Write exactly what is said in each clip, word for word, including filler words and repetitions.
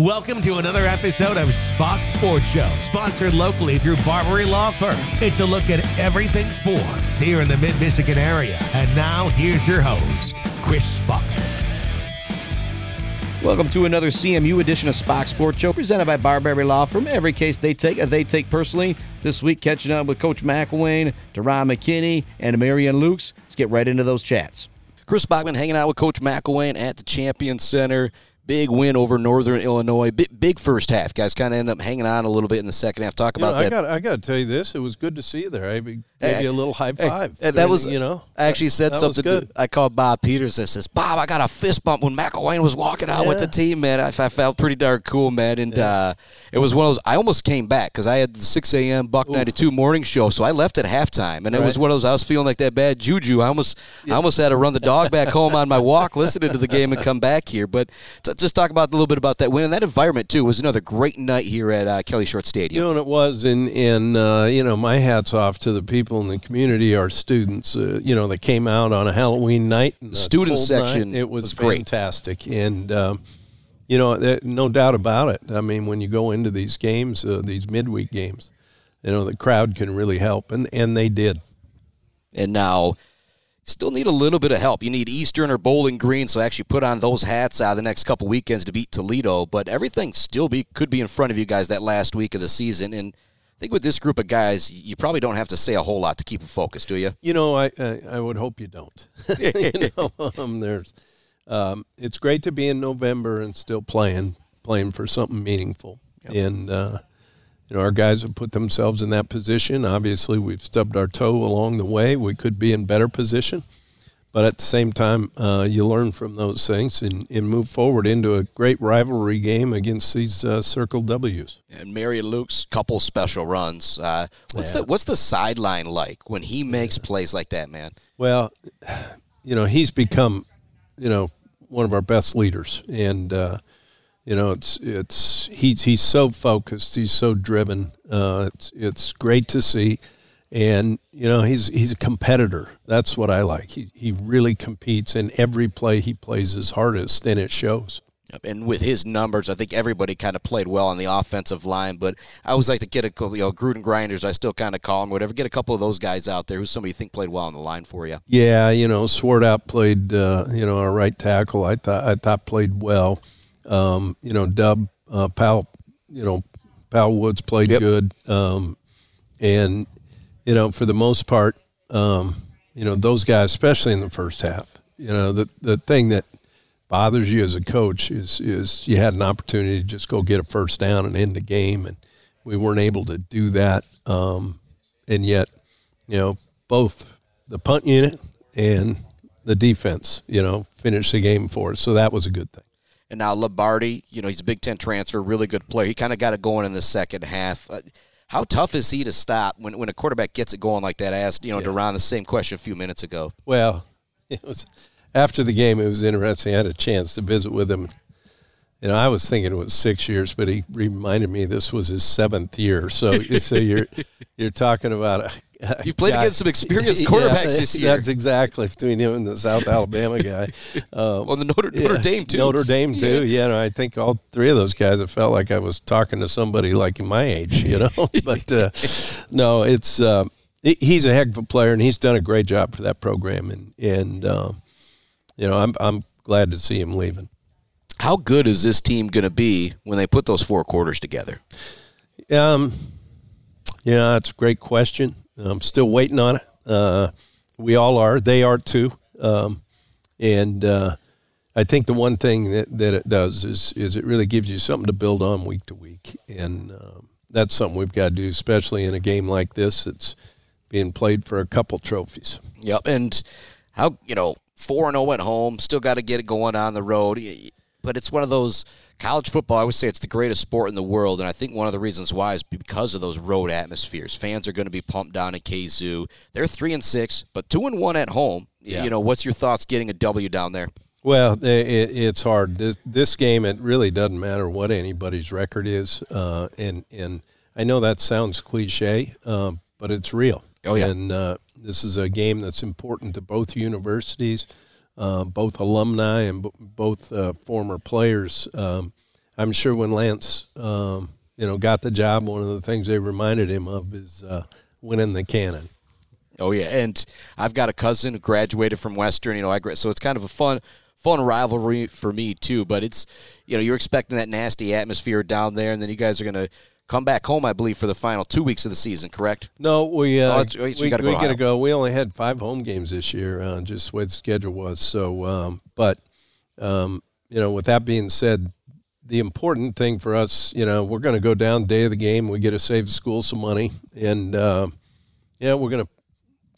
Welcome to another episode of Spach Sports Show, sponsored locally through Barbary Law Firm. It's a look at everything sports here in the Mid-Michigan area. And now, here's your host, Chris Spockman. Welcome to another C M U edition of Spach Sports Show, presented by Barbary Law Firm. Every case they take, they take personally. This week, catching up with Coach McElwain, Da'Raun McKinney, and Marion Lukes. Let's get right into those chats. Chris Spockman hanging out with Coach McElwain at the Champion Center. Big win over Northern Illinois. B- big first half. Guys kind of end up hanging on a little bit in the second half. Talk about yeah, I that. Gotta, I got to tell you this. It was good to see you there. I gave hey, you a little high five. Hey, that was, you know, I actually said something. To, I called Bob Peters. I says, Bob, I got a fist bump when McElwain was walking out yeah. with the team, man. I, I felt pretty darn cool, man. And yeah. uh, it was one of those, I almost came back because I had the six a.m. Buck ninety-two morning show, so I left at halftime. And it right. was one of those, I was feeling like that bad juju. I almost, yeah. I almost had to run the dog back home on my walk, listening to the game, and come back here. But t- Just talk about a little bit about that win, and that environment too was another great night here at uh, Kelly Short Stadium. You know, and it was, and and uh, you know, my hats off to the people in the community, our students. Uh, you know, they came out on a Halloween night, student section. Night. It was, was fantastic, great. and um, you know, that, no doubt about it. I mean, when you go into these games, uh, these midweek games, you know, the crowd can really help, and and they did. And now. Still need a little bit of help. You need Eastern or Bowling Green, so actually put on those hats uh, the next couple weekends to beat Toledo. But everything still be could be in front of you guys that last week of the season. And I think with this group of guys, you probably don't have to say a whole lot to keep them focused, do you? You know, I I, I would hope you don't. you know, um, there's, um, it's great to be in November and still playing, playing for something meaningful. Yep. And, uh, you know, our guys have put themselves in that position. Obviously, we've stubbed our toe along the way. We could be in better position. But at the same time, uh, you learn from those things and, and move forward into a great rivalry game against these uh, Circle W's. And Marion Lukes, couple special runs. Uh, what's, yeah. the, what's the sideline like when he makes yeah. plays like that, man? Well, you know, he's become, you know, one of our best leaders. And, uh You know, it's it's he's he's so focused, he's so driven. Uh, it's it's great to see, and you know he's he's a competitor. That's what I like. He he really competes, and every play he plays his hardest, and it shows. And with his numbers, I think everybody kind of played well on the offensive line. But I always like to get a you know Gruden grinders. I still kind of call them whatever. Get a couple of those guys out there who somebody you think played well on the line for you. Yeah, you know, Swartout played. Uh, you know, our right tackle. I thought I thought played well. Um, you know, Dub, uh, Powell, you know, Powell Woods played yep. good. Um, and, you know, for the most part, um, you know, those guys, especially in the first half, you know, the, the thing that bothers you as a coach is, is you had an opportunity to just go get a first down and end the game. And we weren't able to do that. Um, and yet, you know, both the punt unit and the defense, you know, finished the game for us. So that was a good thing. And now Lombardi, you know, he's a Big Ten transfer, really good player. He kind of got it going in the second half. Uh, how tough is he to stop when, when a quarterback gets it going like that? I asked, you know, yeah. Da'Raun the same question a few minutes ago. Well, it was after the game, it was interesting. I had a chance to visit with him. You know, I was thinking it was six years, but he reminded me this was his seventh year. So, so you're you're talking about a, a you played guy. Against some experienced quarterbacks yeah, this year. That's exactly between him and the South Alabama guy. Um, well, the Notre, yeah, Notre Dame too. Notre Dame too. Yeah, yeah no, I think all three of those guys. I felt like I was talking to somebody like my age, you know. But uh, no, it's uh, he's a heck of a player, and he's done a great job for that program. And and uh, you know, I'm I'm glad to see him leaving. How good is this team going to be when they put those four quarters together? Um, yeah, that's a great question. I'm still waiting on it. Uh, we all are. They are too. Um, and uh, I think the one thing that, that it does is is it really gives you something to build on week to week. And um, that's something we've got to do, especially in a game like this. It's being played for a couple trophies. Yep, and how you know four and oh at home, still got to get it going on the road. But it's one of those college football. I would say it's the greatest sport in the world, and I think one of the reasons why is because of those road atmospheres. Fans are going to be pumped down at Kzoo. They're three and six, but two and one at home. Yeah. You know, what's your thoughts getting a W down there? Well, it, it's hard. This, this game, it really doesn't matter what anybody's record is, uh, and and I know that sounds cliche, uh, but it's real. Oh yeah, and uh, this is a game that's important to both universities. Uh, both alumni and b- both uh, former players um, I'm sure when Lance, um, you know, got the job, one of the things they reminded him of is uh, winning the cannon. Oh, yeah, and I've got a cousin who graduated from Western, you know, I so it's kind of a fun fun rivalry for me too, but it's, you know, you're expecting that nasty atmosphere down there, and then you guys are going to come back home, I believe, for the final two weeks of the season, correct? No, we uh, oh, so we, we got to go. We only had five home games this year, uh, just the way the schedule was. So, um, but, um, you know, with that being said, the important thing for us, you know, we're going to go down day of the game. We get to save the school some money, and, uh, yeah, we're going to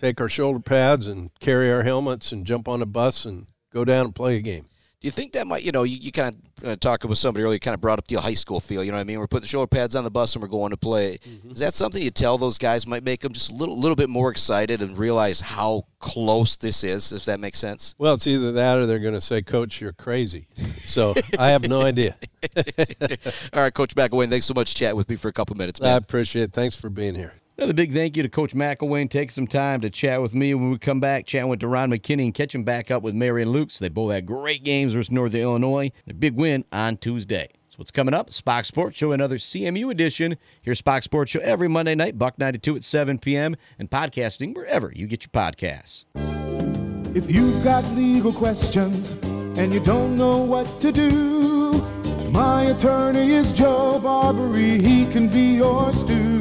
take our shoulder pads and carry our helmets and jump on a bus and go down and play a game. Do you think that might, you know, you, you kind of uh, talking with somebody earlier, kind of brought up the high school feel, you know what I mean? We're putting the shoulder pads on the bus and we're going to play. Mm-hmm. Is that something you tell those guys might make them just a little, little bit more excited and realize how close this is, if that makes sense? Well, it's either that or they're going to say, Coach, you're crazy. So I have no idea. All right, Coach McElwain, thanks so much for chatting with me for a couple minutes, man. I appreciate it. Thanks for being here. Another big thank you to Coach McElwain. Take some time to chat with me when we come back. Chatting with Da'Raun McKinney and catching back up with Marion Lukes. They both had great games versus Northern Illinois. A big win on Tuesday. That's what's coming up. SPACH'S SPORTS SHOW, another C M U edition. Here's SPACH'S SPORTS SHOW every Monday night, Buck ninety-two at seven p.m. and podcasting wherever you get your podcasts. If you've got legal questions and you don't know what to do, my attorney is Joe Barbary. He can be yours too.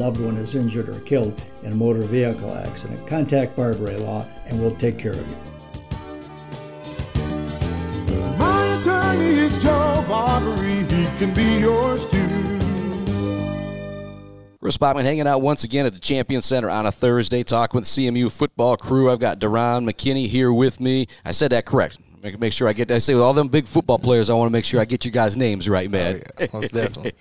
loved one is injured or killed in a motor vehicle accident, contact Barbary Law and we'll take care of you. My attorney is Joe Barbary. He can be yours too. Chris Spockman hanging out once again at the Champion Center on a Thursday, talking with the C M U football crew. I've got Da'Raun McKinney here with me. I said that correct. Make, make sure I get – I say with all them big football players, I want to make sure I get you guys' names right, man. Oh, yeah, most definitely.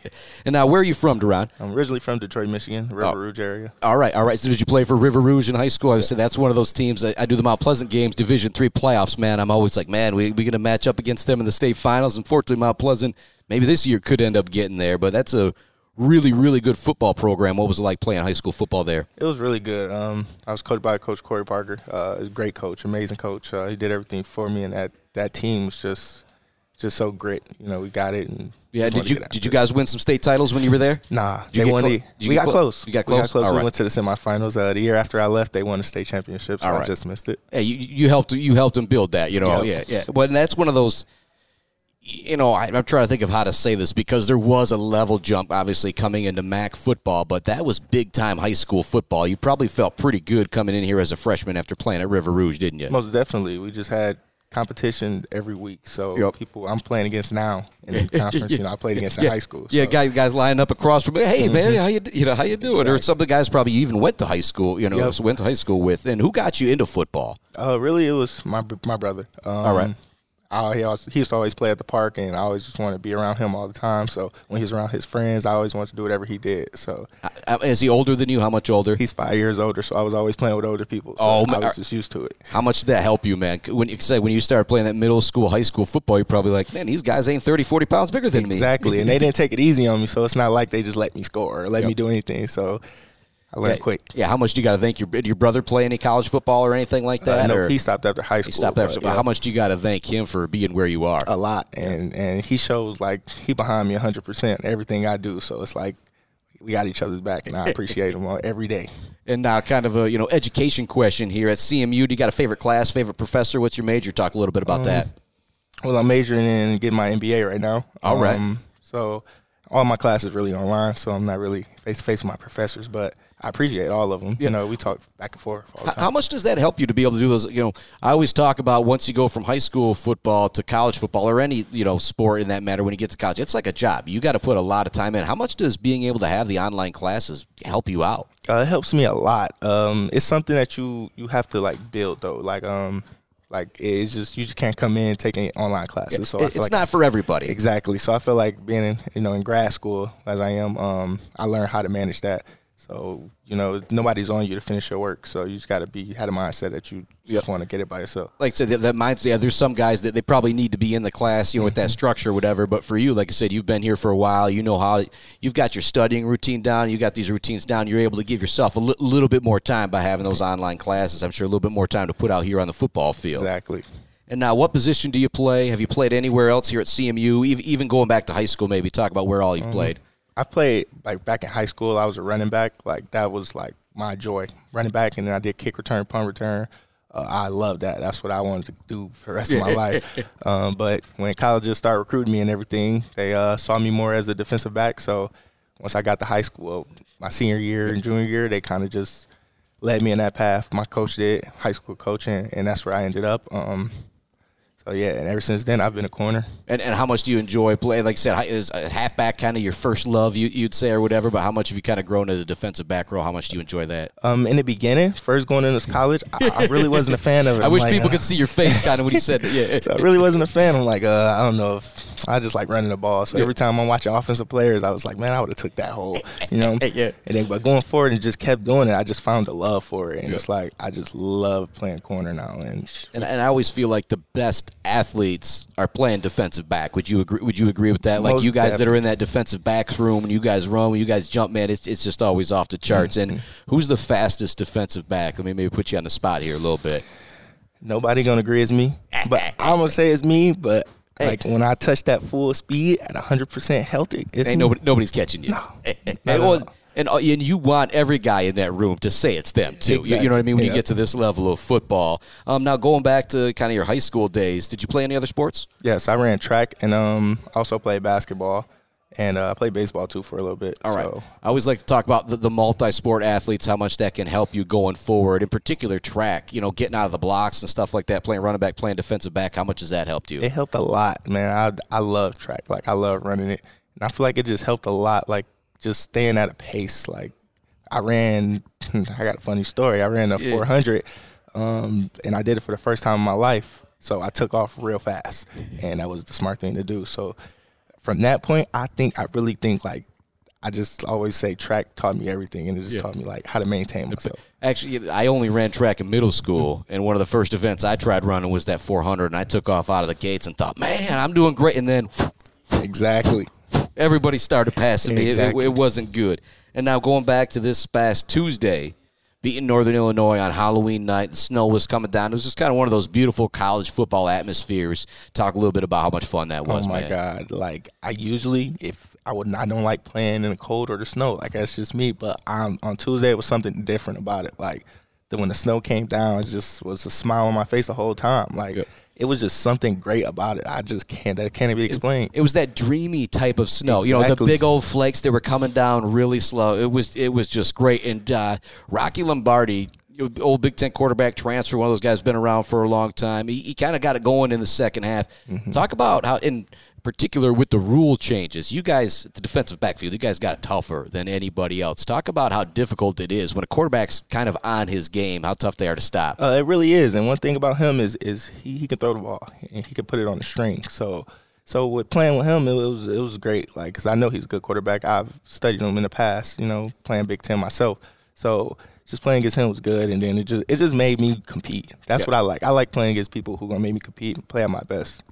And now, where are you from, Da'Raun? I'm originally from Detroit, Michigan, River oh. Rouge area. All right, all right. So did you play for River Rouge in high school? I yeah. said that's one of those teams. I, I do the Mount Pleasant games, Division three playoffs, man. I'm always like, man, we're we going to match up against them in the state finals. Unfortunately, Mount Pleasant maybe this year could end up getting there, but that's a really, really good football program. What was it like playing high school football there? It was really good. Um, I was coached by Coach Corey Parker. Uh, great coach, amazing coach. Uh, he did everything for me, and that, that team was just just so grit. You know, we got it. And yeah, did you did it. you guys win some state titles when you were there? Nah, they won cl- the. We got cl- close. You got close. We got close. All we right. went to the semifinals. Uh, the year after I left, they won the state championship. So All right. I just missed it. Hey, you you helped you helped them build that. You know, yeah, yeah. yeah. But that's one of those. You know, I, I'm trying to think of how to say this because there was a level jump, obviously, coming into M A C football, but that was big-time high school football. You probably felt pretty good coming in here as a freshman after playing at River Rouge, didn't you? Most definitely. We just had competition every week, so yep. people I'm playing against now in the conference, yeah. you know, I played against in yeah. high school. So. Yeah, guys guys lining up across from me, hey, mm-hmm. man, how you you know how you doing? Exactly. Or some of the guys probably even went to high school, you know, yep. went to high school with. And who got you into football? Uh, really, it was my my brother. Um, All right. I, he, always, he used to always play at the park, and I always just wanted to be around him all the time. So when he was around his friends, I always wanted to do whatever he did. So, is he older than you? How much older? He's five years older, so I was always playing with older people. So oh, I was just used to it. How much did that help you, man? When you say when you started playing that middle school, high school football, you're probably like, man, these guys ain't thirty, forty pounds bigger than me. Exactly, and they didn't take it easy on me, so it's not like they just let me score or let yep. me do anything. So. I learned yeah, quick. Yeah, how much do you got to thank? Your, did your brother play any college football or anything like that? Uh, no, or? he stopped after high school. He stopped after. Yeah. How much do you got to thank him for being where you are? A lot, and and he shows, like, he behind me one hundred percent everything I do, so it's like we got each other's back, and I appreciate him every day. And now kind of a, you know, education question here. At C M U, do you got a favorite class, favorite professor? What's your major? Talk a little bit about um, that. Well, I'm majoring in getting my M B A right now. All um, right. So all my classes really online, so I'm not really face-to-face with my professors, but – I appreciate all of them. Yeah. You know, we talk back and forth all the time. How much does that help you to be able to do those? You know, I always talk about once you go from high school football to college football or any, you know, sport in that matter, when you get to college, it's like a job. You got to put a lot of time in. How much does being able to have the online classes help you out? Uh, it helps me a lot. Um, it's something that you, you have to, like, build, though. Like, um, Like, it's just, you just can't come in and take any online classes. Yeah, so I it's feel like, not for everybody. Exactly. So I feel like being in, you know, in grad school as I am, um, I learned how to manage that. So, you know, nobody's on you to finish your work. So you just got to be, you had a mindset that you just yep. want to get it by yourself. Like I said, that, that mindset, yeah, there's some guys that they probably need to be in the class, you know, with that structure or whatever. But for you, like I said, you've been here for a while. You know how, you've got your studying routine down. You got these routines down. You're able to give yourself a li- little bit more time by having those online classes. I'm sure a little bit more time to put out here on the football field. Exactly. And now what position do you play? Have you played anywhere else here at C M U? Even going back to high school, maybe talk about where all you've mm-hmm. played. I played, like, back in high school, I was a running back. Like, that was, like, my joy, running back. And then I did kick return, punt return. Uh, I loved that. That's what I wanted to do for the rest of my life. Um, but when colleges started recruiting me and everything, they uh, saw me more as a defensive back. So once I got to high school, my senior year and junior year, they kind of just led me in that path. My coach did, high school coaching, and that's where I ended up. Um So, yeah, and ever since then, I've been a corner. And and how much do you enjoy playing? Like I said, is halfback kind of your first love, you, you'd say, or whatever, but how much have you kind of grown to the defensive back role? How much do you enjoy that? Um, in the beginning, first going into college, I, I really wasn't a fan of it. I I'm wish like, people uh, could see your face kind of when you said it. Yeah. So I really wasn't a fan. I'm like, uh, I don't know. if I just like running the ball. So yeah. every time I'm watching offensive players, I was like, man, I would have took that hole. You know? yeah. And then but going forward and just kept doing it, I just found a love for it. And yeah. it's like I just love playing corner now. And, and and I always feel like the best athletes are playing defensive back. Would you agree? Would you agree with that? Like Most you guys definitely. that are in that defensive backs room, when you guys run, when you guys jump, man, it's it's just always off the charts. Mm-hmm. And who's the fastest defensive back? Let me maybe put you on the spot here a little bit. Nobody gonna agree it's me, but I'm gonna say it's me. But like when I touch that full speed at one hundred percent healthy, it's ain't me. Nobody, nobody's catching you. No. Hey, hey, hey, well, And and you want every guy in that room to say it's them, too. Exactly. You, you know what I mean? When yeah. you get to this level of football. Um, now, going back to kind of your high school days, did you play any other sports? Yes, I ran track and um, also played basketball. And I uh, played baseball, too, for a little bit. All right. So. I always like to talk about the, the multi-sport athletes, how much that can help you going forward. In particular, track, you know, getting out of the blocks and stuff like that, playing running back, playing defensive back. How much has that helped you? It helped a lot, man. I, I love track. Like, I love running it. And I feel like it just helped a lot, like, just staying at a pace. Like, I ran, I got a funny story. I ran a yeah. four hundred, um, and I did it for the first time in my life. So I took off real fast, and that was the smart thing to do. So from that point, I think, I really think, like, I just always say track taught me everything, and it just yeah. taught me, like, how to maintain myself. Actually, I only ran track in middle school, and one of the first events I tried running was that four hundred, and I took off out of the gates and thought, man, I'm doing great, and then. Exactly. Everybody started passing me. Exactly. It, it, it wasn't good. And now going back to this past Tuesday, beating Northern Illinois on Halloween night, the snow was coming down. It was just kind of one of those beautiful college football atmospheres. Talk a little bit about how much fun that was, man. Oh, my man. God. Like, I usually, if I would not, I don't like playing in the cold or the snow. Like, that's just me. But I'm, on Tuesday, it was something different about it. Like, the, when the snow came down, it just was a smile on my face the whole time. Like, yeah. It was just something great about it. I just can't, that can't be explained. It was that dreamy type of snow. Exactly. You know, the big old flakes that were coming down really slow. It was it was just great. And uh, Rocky Lombardi, old Big Ten quarterback transfer, one of those guys been around for a long time. He, he kind of got it going in the second half. Mm-hmm. Talk about how, in particular with the rule changes, you guys, the defensive backfield, you guys got it tougher than anybody else. Talk about how difficult it is when a quarterback's kind of on his game, how tough they are to stop. Uh, it really is. And one thing about him is is he, he can throw the ball and he can put it on the string. So so with playing with him, it, it was it was great. Like, because I know he's a good quarterback. I've studied him in the past, you know, playing Big Ten myself. So just playing against him was good, and then it just it just made me compete. That's yeah. what I like. I like playing against people who are going to make me compete and play at my best.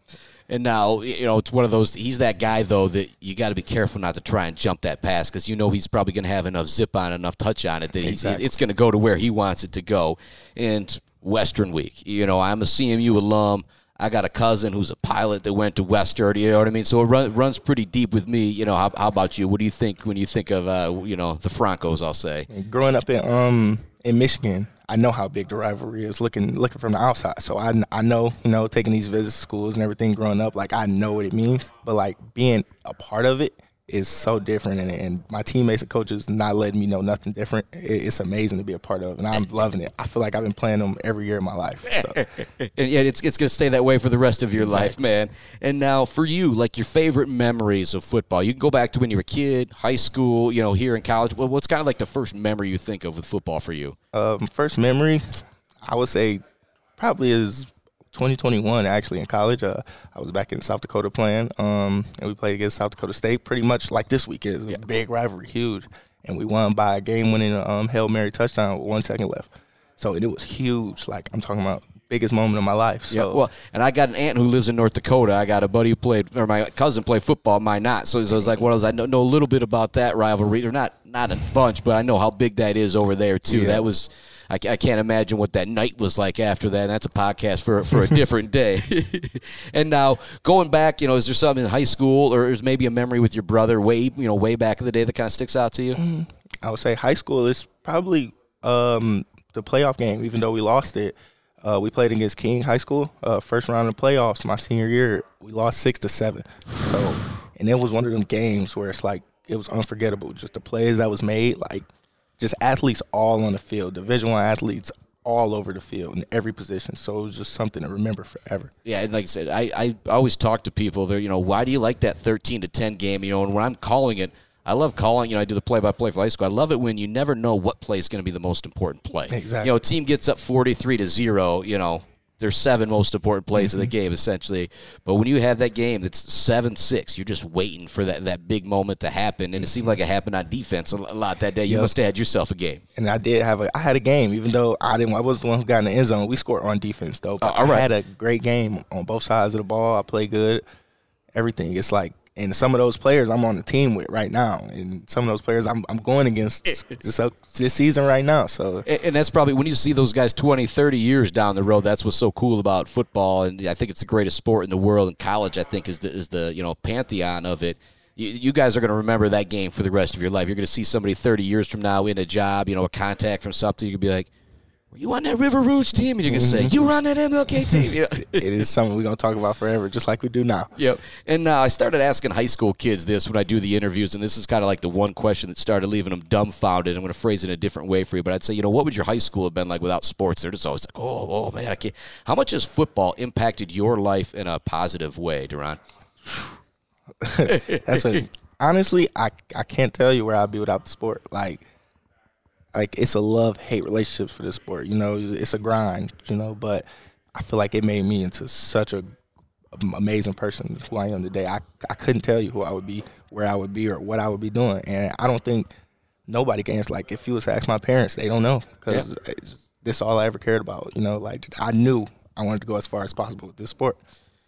And now, you know, it's one of those – he's that guy, though, that you got to be careful not to try and jump that pass because you know he's probably going to have enough zip on, enough touch on it that he's, exactly. it's going to go to where he wants it to go. And Western week, you know, I'm a C M U alum. I got a cousin who's a pilot that went to Western, you know what I mean? So it run, runs pretty deep with me. You know, how, how about you? What do you think when you think of, uh, you know, the Broncos, I'll say? Growing up in um in Michigan, I know how big the rivalry is looking looking from the outside. So I, I know, you know, taking these visits to schools and everything growing up, like, I know what it means. But, like, being a part of it is so different. And, and my teammates and coaches not letting me know nothing different. It, it's amazing to be a part of. And I'm loving it. I feel like I've been playing them every year of my life. So. And yet it's, it's going to stay that way for the rest of your exactly. life, man. And now for you, like, your favorite memories of football. You can go back to when you were a kid, high school, you know, here in college. Well, what's kind of like the first memory you think of with football for you? Um, first memory, I would say probably is twenty twenty-one, actually, in college. Uh, I was back in South Dakota playing, um, and we played against South Dakota State pretty much like this week is. It was yeah. a big rivalry, huge. And we won by a game-winning um, Hail Mary touchdown with one second left. So it was huge. Like, I'm talking about biggest moment of my life. So. Yeah, well, and I got an aunt who lives in North Dakota. I got a buddy who played, or my cousin played football, mine not. So, so it's like, what else? I know, know a little bit about that rivalry. Or not, not a bunch, but I know how big that is over there, too. Yeah. That was... I can't imagine what that night was like after that, and that's a podcast for for a different day. And now, going back, you know, is there something in high school, or is maybe a memory with your brother way, you know, way back in the day that kind of sticks out to you? I would say high school is probably um, the playoff game, even though we lost it. Uh, we played against King High School, uh, first round of the playoffs my senior year. We lost six to seven. So, and it was one of them games where it's like it was unforgettable. Just the plays that was made, like, just athletes all on the field, Division I athletes all over the field in every position. So it was just something to remember forever. Yeah, and like I said, I, I always talk to people. They're, you know, why do you like that thirteen to ten game? You know, and when I'm calling it, I love calling, you know, I do the play-by-play for high school. I love it when you never know what play is going to be the most important play. Exactly. You know, a team gets up forty-three to zero, you know, there's seven most important plays mm-hmm. of the game, essentially. But when you have that game that's seven six, you're just waiting for that, that big moment to happen. And it seemed like it happened on defense a lot that day. You yep. must have had yourself a game. And I did have a – I had a game, even though I didn't. I was the one who got in the end zone. We scored on defense, though. But uh, all right. I had a great game on both sides of the ball. I played good, everything. It's like – and some of those players I'm on the team with right now, and some of those players I'm I'm going against this, this season right now. So, and, and that's probably when you see those guys twenty, thirty years down the road. That's what's so cool about football, and I think it's the greatest sport in the world. And college, I think, is the is the you know pantheon of it. You, you guys are going to remember that game for the rest of your life. You're going to see somebody thirty years from now in a job, you know, a contact from something. You could be like, "Were you on that River Rouge team?" And you can say, "You were on that M L K team." You know? It is something we're going to talk about forever, just like we do now. Yep. And uh, I started asking high school kids this when I do the interviews, and this is kind of like the one question that started leaving them dumbfounded. I'm going to phrase it in a different way for you, but I'd say, you know, what would your high school have been like without sports? They're just always like, oh, oh man, I can't. How much has football impacted your life in a positive way, Da'Raun? That's a, honestly, I, I can't tell you where I'd be without the sport. Like, Like, it's a love-hate relationship for this sport, you know. It's a grind, you know, but I feel like it made me into such a amazing person who I am today. I, I couldn't tell you who I would be, where I would be, or what I would be doing. And I don't think nobody can answer. Like, if you was to ask my parents, they don't know because yeah. this is all I ever cared about, you know. Like, I knew I wanted to go as far as possible with this sport.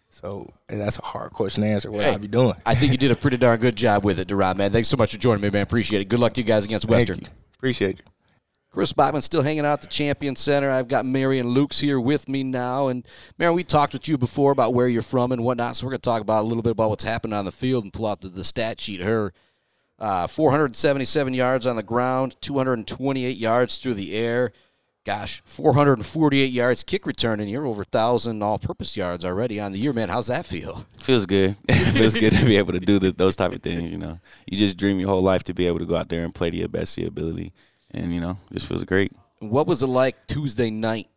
So that's a hard question to answer. What hey, I be doing? I think you did a pretty darn good job with it, Da'Raun, man. Thanks so much for joining me, man. Appreciate it. Good luck to you guys against Western. Appreciate you. Chris Spockman still hanging out at the Champion Center. I've got Marion Lukes here with me now. And, Marion, we talked with you before about where you're from and whatnot, so we're going to talk about a little bit about what's happened on the field and pull out the, the stat sheet. Her uh, four hundred seventy-seven yards on the ground, two hundred twenty-eight yards through the air. Gosh, four hundred forty-eight yards kick return, and you're over one thousand all-purpose yards already on the year, man. How's that feel? Feels good. It feels good to be able to do this, those type of things, you know. You just dream your whole life to be able to go out there and play to your best of your ability. And, you know, this feels great. What was it like Tuesday night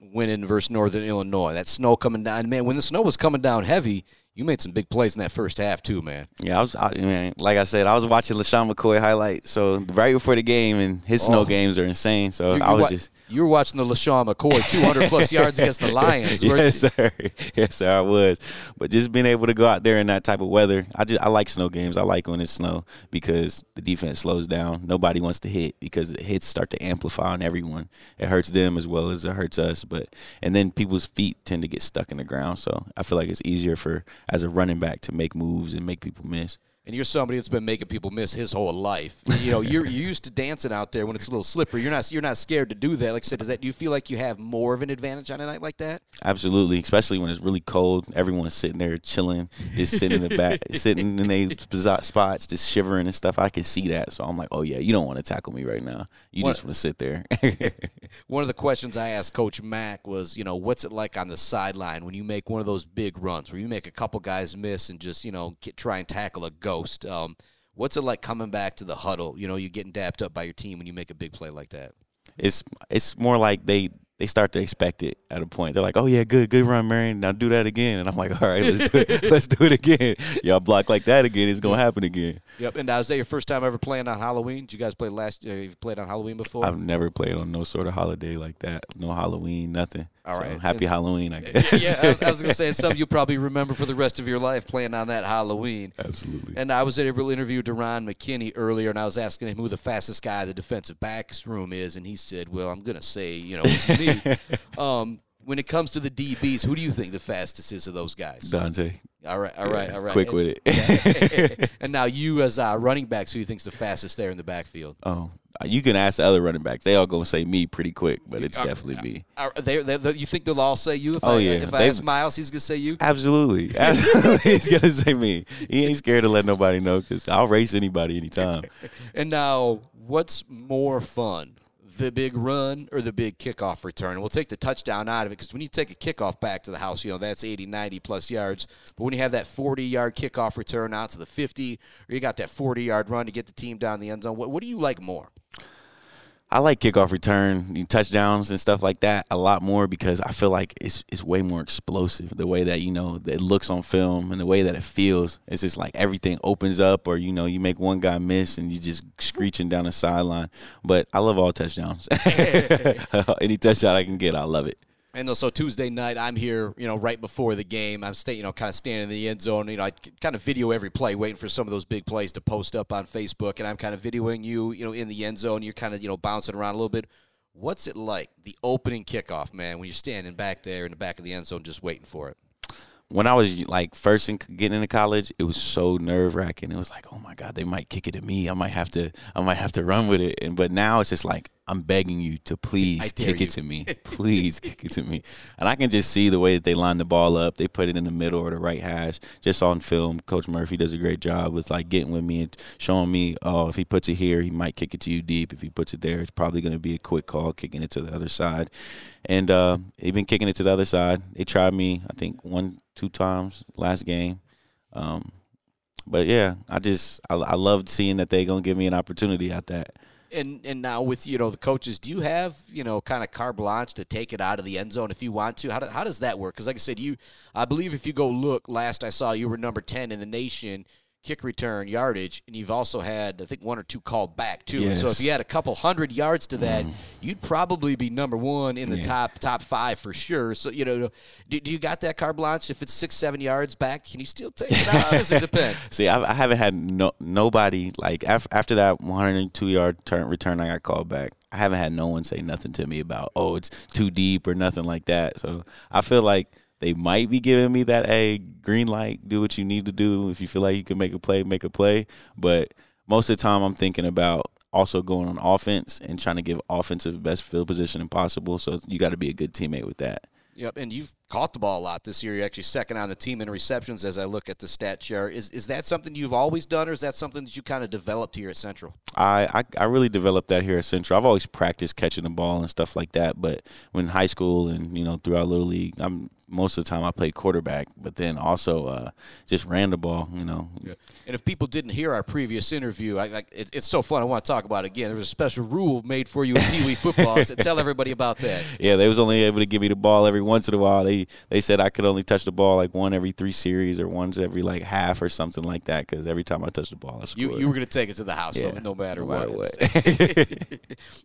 winning versus Northern Illinois? That snow coming down. Man, when the snow was coming down heavy, you made some big plays in that first half too, man. Yeah, I was. I, man, like I said, I was watching LeSean McCoy highlight. So right before the game, and his oh. snow games are insane. So you're, you're I was wa- just you were watching the LeSean McCoy two hundred plus yards against the Lions. Yes, sir. Yes, sir. I was. But just being able to go out there in that type of weather, I just I like snow games. I like when it's snow because the defense slows down. Nobody wants to hit because the hits start to amplify on everyone. It hurts them as well as it hurts us. But and then people's feet tend to get stuck in the ground. So I feel like it's easier for as a running back to make moves and make people miss. And you're somebody that's been making people miss his whole life. You know, you're, you're used to dancing out there when it's a little slippery. You're not you're not scared to do that. Like I said, does that, do you feel like you have more of an advantage on a night like that? Absolutely, especially when it's really cold. Everyone's sitting there chilling, just sitting in the back, sitting in their spots, just shivering and stuff. I can see that. So I'm like, oh, yeah, you don't want to tackle me right now. You one, just want to sit there. One of the questions I asked Coach Mack was, you know, what's it like on the sideline when you make one of those big runs where you make a couple guys miss and just, you know, get, try and tackle a go? Um, what's it like coming back to the huddle? You know, you're getting dapped up by your team when you make a big play like that. It's it's more like they, they start to expect it at a point. They're like, oh, yeah, good, good run, Marion. Now do that again. And I'm like, all right, let's do it, let's do it again. Y'all block like that again, it's going to happen again. Yep. And now, is that your first time ever playing on Halloween? Did you guys play last year? You've played on Halloween before? I've never played on no sort of holiday like that. No Halloween, nothing. All right. So happy and, Halloween, I guess. Yeah, I was, was going to say, something you'll probably remember for the rest of your life, playing on that Halloween. Absolutely. And I was able to interview Da'Raun McKinney earlier, and I was asking him who the fastest guy in the defensive backs room is, and he said, well, I'm going to say, you know, it's me. um, When it comes to the D Bs, who do you think the fastest is of those guys? Dante. All right, all right, yeah, all right. Quick and, with it. Yeah. And now you as uh, running backs, who do you think is the fastest there in the backfield? Oh, you can ask the other running backs. They all going to say me pretty quick, but it's are, definitely are, me. Are they, they, they, you think they'll all say you? If oh, I, yeah. If I They've, ask Miles, he's going to say you? Absolutely. Absolutely. He's going to say me. He ain't scared to let nobody know because I'll race anybody anytime. And now what's more fun? The big run or the big kickoff return? We'll take the touchdown out of it because when you take a kickoff back to the house, you know, that's eighty, ninety-plus yards. But when you have that forty-yard kickoff return out to the fifty, or you got that forty-yard run to get the team down the end zone, what, what do you like more? I like kickoff return, touchdowns and stuff like that a lot more because I feel like it's it's way more explosive. The way that, you know, it looks on film and the way that it feels, it's just like everything opens up or, you know, you make one guy miss and you just screeching down the sideline. But I love all touchdowns. Any touchdown I can get, I love it. And so Tuesday night, I'm here, you know, right before the game. I'm staying, you know, kind of standing in the end zone. You know, I kind of video every play, waiting for some of those big plays to post up on Facebook. And I'm kind of videoing you, you know, in the end zone. You're kind of, you know, bouncing around a little bit. What's it like, the opening kickoff, man, when you're standing back there in the back of the end zone just waiting for it? When I was, like, first in getting into college, it was so nerve-wracking. It was like, oh, my God, they might kick it at me. I might have to I might have to run with it. And but now it's just like, I'm begging you to please kick you. it to me. Please kick it to me. And I can just see the way that they line the ball up. They put it in the middle or the right hash. Just on film, Coach Murphy does a great job with, like, getting with me and showing me, oh, if he puts it here, he might kick it to you deep. If he puts it there, it's probably going to be a quick call, kicking it to the other side. And uh, they've been kicking it to the other side. They tried me, I think, one two times last game. Um, but, yeah, I just I, I loved seeing that they're going to give me an opportunity at that. And and now with, you know, the coaches, do you have, you know, kind of carte blanche to take it out of the end zone if you want to? How, do, how does that work? Because, like I said, you I believe if you go look, last I saw you were number ten in the nation, kick return yardage, and you've also had, I think, one or two called back, too. Yes. So if you had a couple hundred yards to that, mm. you'd probably be number one in the yeah. top top five for sure. So, you know, do, do you got that carte blanche? If it's six, seven yards back, can you still take it out? How does it depend? See, I, I haven't had no, nobody, like, af- after that one oh two-yard turn, return I got called back, I haven't had no one say nothing to me about, oh, it's too deep or nothing like that. So I feel like they might be giving me that, hey, green light, do what you need to do. If you feel like you can make a play, make a play. But most of the time I'm thinking about also going on offense and trying to give offensive best field position possible. So you got to be a good teammate with that. Yep, and you've caught the ball a lot this year. You're actually second on the team in receptions as I look at the stat chart. Is is that something you've always done, or is that something that you kind of developed here at Central? I, I, I really developed that here at Central. I've always practiced catching the ball and stuff like that, but when high school and, you know, throughout Little League, I'm most of the time I played quarterback, but then also uh, just ran the ball, you know. Yeah. And if people didn't hear our previous interview, I, I, it, it's so fun. I want to talk about it again. There was a special rule made for you in Pee Wee football. So tell everybody about that. Yeah, they was only able to give me the ball every once in a while. They they said I could only touch the ball like one every three series or once every like half or something like that because every time I touched the ball, I scored. You, you were going to take it to the house, yeah, no, no matter no what. what.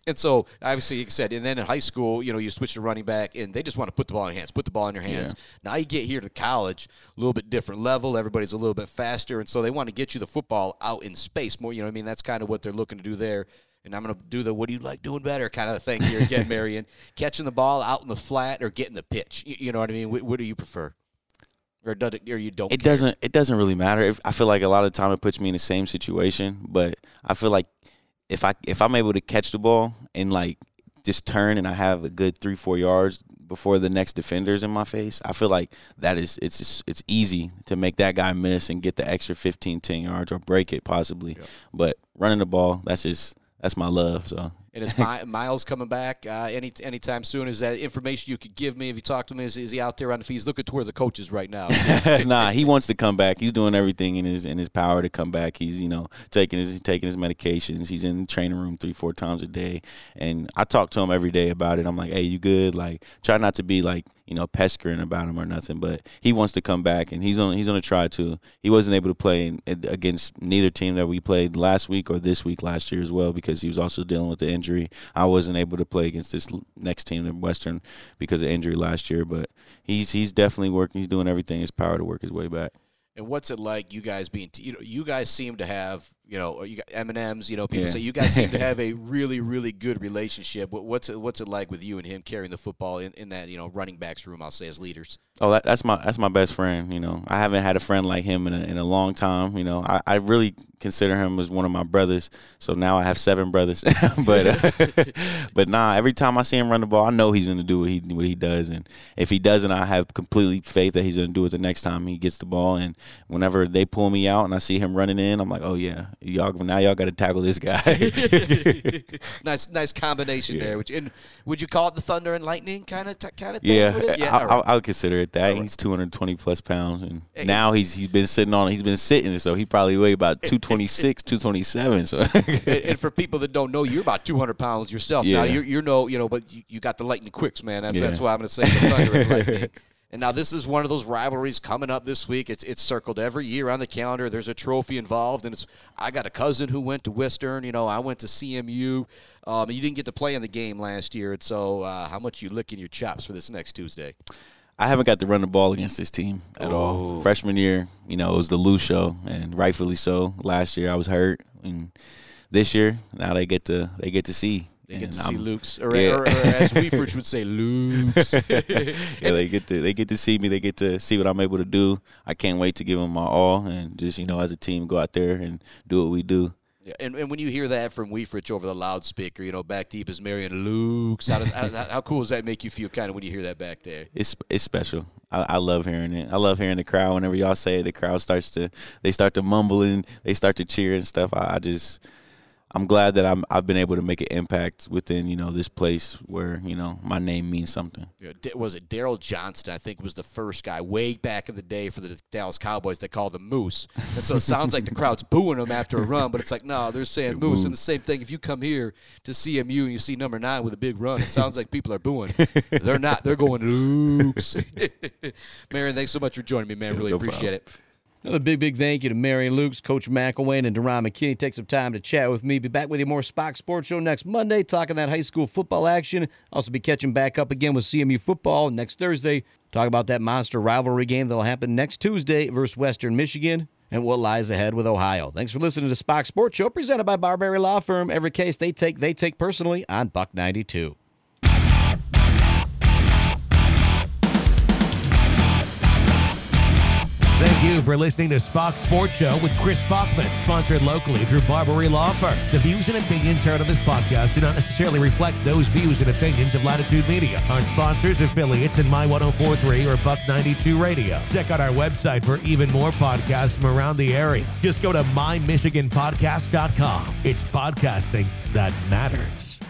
And so, obviously, like I said, and then in high school, you know, you switch to running back, and they just want to put the ball in your hands, put the ball in your hands. Yeah. Now you get here to college, a little bit different level. Everybody's a little bit faster, and so they want to get you the football out in space more. You know what I mean? That's kind of what they're looking to do there. And I'm going to do the what do you like doing better kind of thing here again, Marion. Catching the ball out in the flat or getting the pitch. You, you know what I mean? What, what do you prefer? Or, does it, or you don't it care? Doesn't, it doesn't really matter. If, I feel like a lot of the time it puts me in the same situation, but I feel like if, I, if I'm able to catch the ball and, like, just turn and I have a good three, four yards before the next defender's in my face, I feel like that is it's just, it's easy to make that guy miss and get the extra fifteen, ten yards or break it possibly. Yep. But running the ball, that's just that's my love. So. And is My, Miles coming back uh, any anytime soon? Is that information you could give me if you talk to him? Is, is he out there on the field? He's looking towards the coaches right now. Nah, he wants to come back. He's doing everything in his in his power to come back. He's, you know, taking his taking his medications. He's in the training room three, four times a day. And I talk to him every day about it. I'm like, hey, you good? Like, try not to be like, you know, pestering about him or nothing, but he wants to come back, and he's on he's going to try to. He wasn't able to play against neither team that we played last week or this week last year as well, because he was also dealing with the injury. I wasn't able to play against this next team in Western because of injury last year, but he's he's definitely working. He's doing everything in his power to work his way back. And what's it like, you guys being, t- you know, you guys seem to have, you know, you got M and M's, you know, people yeah. say you guys seem to have a really, really good relationship. What's it, what's it like with you and him carrying the football in, in that, you know, running backs room, I'll say, as leaders? Oh, that, that's my that's my best friend, you know. I haven't had a friend like him in a, in a long time, you know. I, I really consider him as one of my brothers, so now I have seven brothers. but uh, but nah, every time I see him run the ball, I know he's going to do what he, what he does. And if he doesn't, I have completely faith that he's going to do it the next time he gets the ball. And whenever they pull me out and I see him running in, I'm like, oh, yeah, y'all now y'all got to tackle this guy. nice nice combination yeah. there. Which, and would you call it the thunder and lightning kind of t- kind of thing? Yeah, with it? yeah I, right. I, I would consider it that. Right. He's two hundred twenty plus pounds, and hey, now he's he's been sitting on he's been sitting, so he probably weigh about two twenty-six, two twenty-seven. So, and, and for people that don't know, you're about two hundred pounds yourself. Yeah. Now you're you're no you know, but you, you got the lightning quicks, man. That's yeah. that's why I'm going to say the thunder and lightning. And now this is one of those rivalries coming up this week. It's it's circled every year on the calendar. There's a trophy involved, and it's I got a cousin who went to Western. You know, I went to C M U. Um, you didn't get to play in the game last year, and so uh, how much you licking your chops for this next Tuesday? I haven't got to run the ball against this team at oh. all. Freshman year, you know, it was the lose show, and rightfully so. Last year I was hurt, and this year now they get to they get to see. They get and to I'm, see Lukes, or, yeah. or, or, or as Weefrich would say, Lukes. yeah, they get to they get to see me. They get to see what I'm able to do. I can't wait to give them my all, and just, you know, as a team, go out there and do what we do. Yeah, and, and when you hear that from Weefrich over the loudspeaker, you know, back deep is Marion Lukes. How, does, how, how cool does that make you feel, kind of, when you hear that back there? It's it's special. I, I love hearing it. I love hearing the crowd. Whenever y'all say it, the crowd starts to they start to mumble and they start to cheer and stuff. I, I just. I'm glad that I'm, I've been able to make an impact within, you know, this place where, you know, my name means something. Yeah, was it Daryl Johnston, I think, was the first guy way back in the day for the Dallas Cowboys that called him Moose. And so it sounds like the crowd's booing him after a run, but it's like, no, they're saying Moose. Moose. And the same thing, if you come here to C M U and you see number nine with a big run, it sounds like people are booing. They're not. They're going, Lukes. Marion, thanks so much for joining me, man. Yeah, really no appreciate problem. it. Another big, big thank you to Marion Lukes, Coach McElwain, and Da'Raun McKinney. Take some time to chat with me. Be back with you more SPACH'S Sports Show next Monday, talking that high school football action. Also be catching back up again with C M U football next Thursday. Talk about that monster rivalry game that will happen next Tuesday versus Western Michigan and what lies ahead with Ohio. Thanks for listening to SPACH'S Sports Show, presented by Barbary Law Firm. Every case they take, they take personally on Buck ninety-two. Thank you for listening to Spock Sports Show with Chris Spockman, sponsored locally through Barbary Law Firm. The views and opinions heard on this podcast do not necessarily reflect those views and opinions of Latitude Media, our sponsors, affiliates, and My one oh four point three or Buck ninety-two Radio. Check out our website for even more podcasts from around the area. Just go to My Michigan Podcast dot com. It's podcasting that matters.